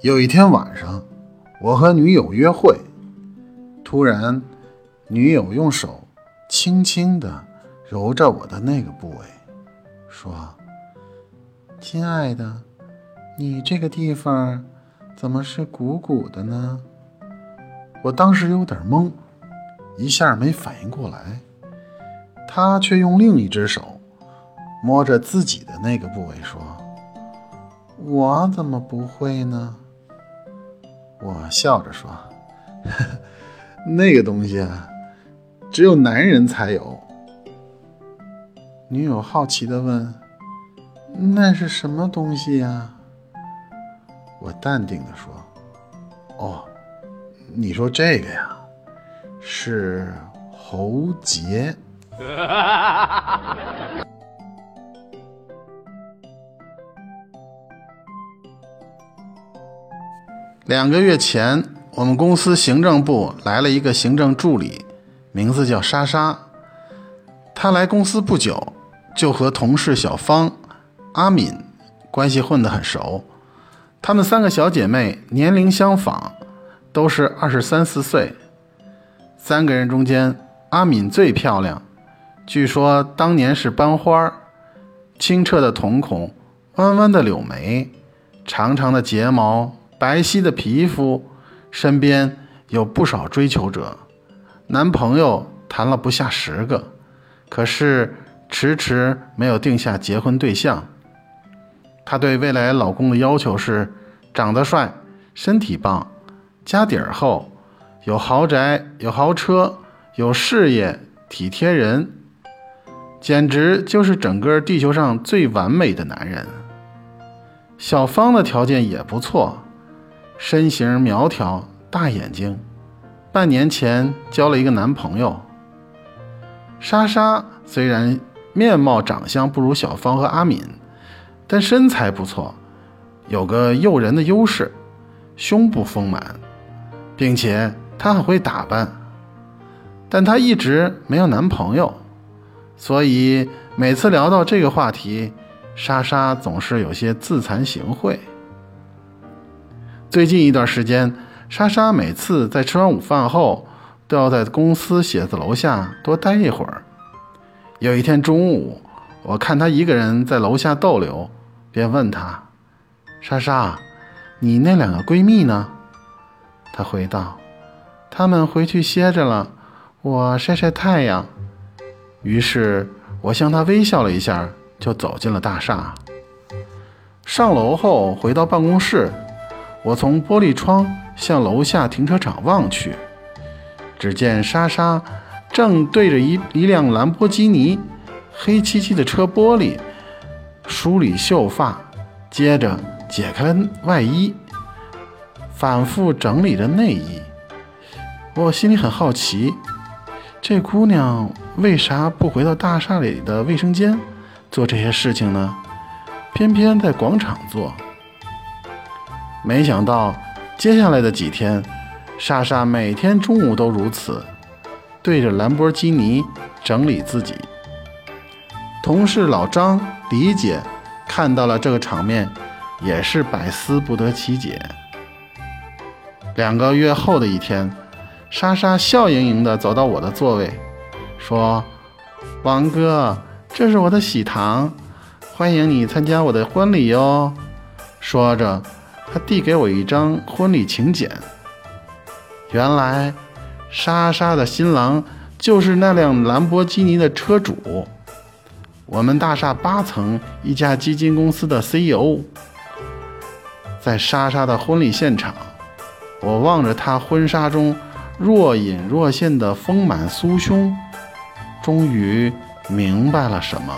有一天晚上，我和女友约会，突然女友用手轻轻地揉着我的那个部位，说：亲爱的，你这个地方怎么是鼓鼓的呢？我当时有点懵，一下没反应过来，他却用另一只手摸着自己的那个部位说：我怎么不会呢？我笑着说：呵呵，那个东西啊，只有男人才有。女友好奇地问：那是什么东西呀？我淡定地说：哦，你说这个呀，是喉结。2个月前，我们公司行政部来了一个行政助理，名字叫莎莎。她来公司不久，就和同事小芳、阿敏关系混得很熟。她们3个小姐妹年龄相仿，都是23、24岁。3个人中间，阿敏最漂亮，据说当年是班花，清澈的瞳孔，弯弯的柳眉，长长的睫毛，白皙的皮肤，身边有不少追求者，男朋友谈了不下10个，可是迟迟没有定下结婚对象。她对未来老公的要求是长得帅，身体棒，家底儿厚，有豪宅，有豪车，有事业，体贴人，简直就是整个地球上最完美的男人。小芳的条件也不错，身形苗条，大眼睛，半年前交了一个男朋友。莎莎虽然面貌长相不如小芳和阿敏，但身材不错，有个诱人的优势，胸部丰满，并且她很会打扮。但她一直没有男朋友，所以每次聊到这个话题，莎莎总是有些自惭形秽。最近一段时间，莎莎每次在吃完午饭后都要在公司写字楼下多待一会儿。有一天中午，我看她一个人在楼下逗留，便问她：莎莎，你那2个闺蜜呢？她回道：她们回去歇着了，我晒晒太阳。于是我向她微笑了一下，就走进了大厦。上楼后回到办公室，我从玻璃窗向楼下停车场望去，只见莎莎正对着一辆兰博基尼黑漆漆的车玻璃梳理秀发，接着解开了外衣，反复整理着内衣。我心里很好奇，这姑娘为啥不回到大厦里的卫生间做这些事情呢？偏偏在广场做。没想到接下来的几天，莎莎每天中午都如此对着兰博基尼整理自己。同事老张、李姐看到了这个场面，也是百思不得其解。2个月后的一天，莎莎笑盈盈地走到我的座位，说：王哥，这是我的喜糖，欢迎你参加我的婚礼哟。说着他递给我一张婚礼请柬。原来莎莎的新郎就是那辆兰博基尼的车主，我们大厦8层一家基金公司的 CEO。 在莎莎的婚礼现场，我望着她婚纱中若隐若现的丰满酥胸，终于明白了什么。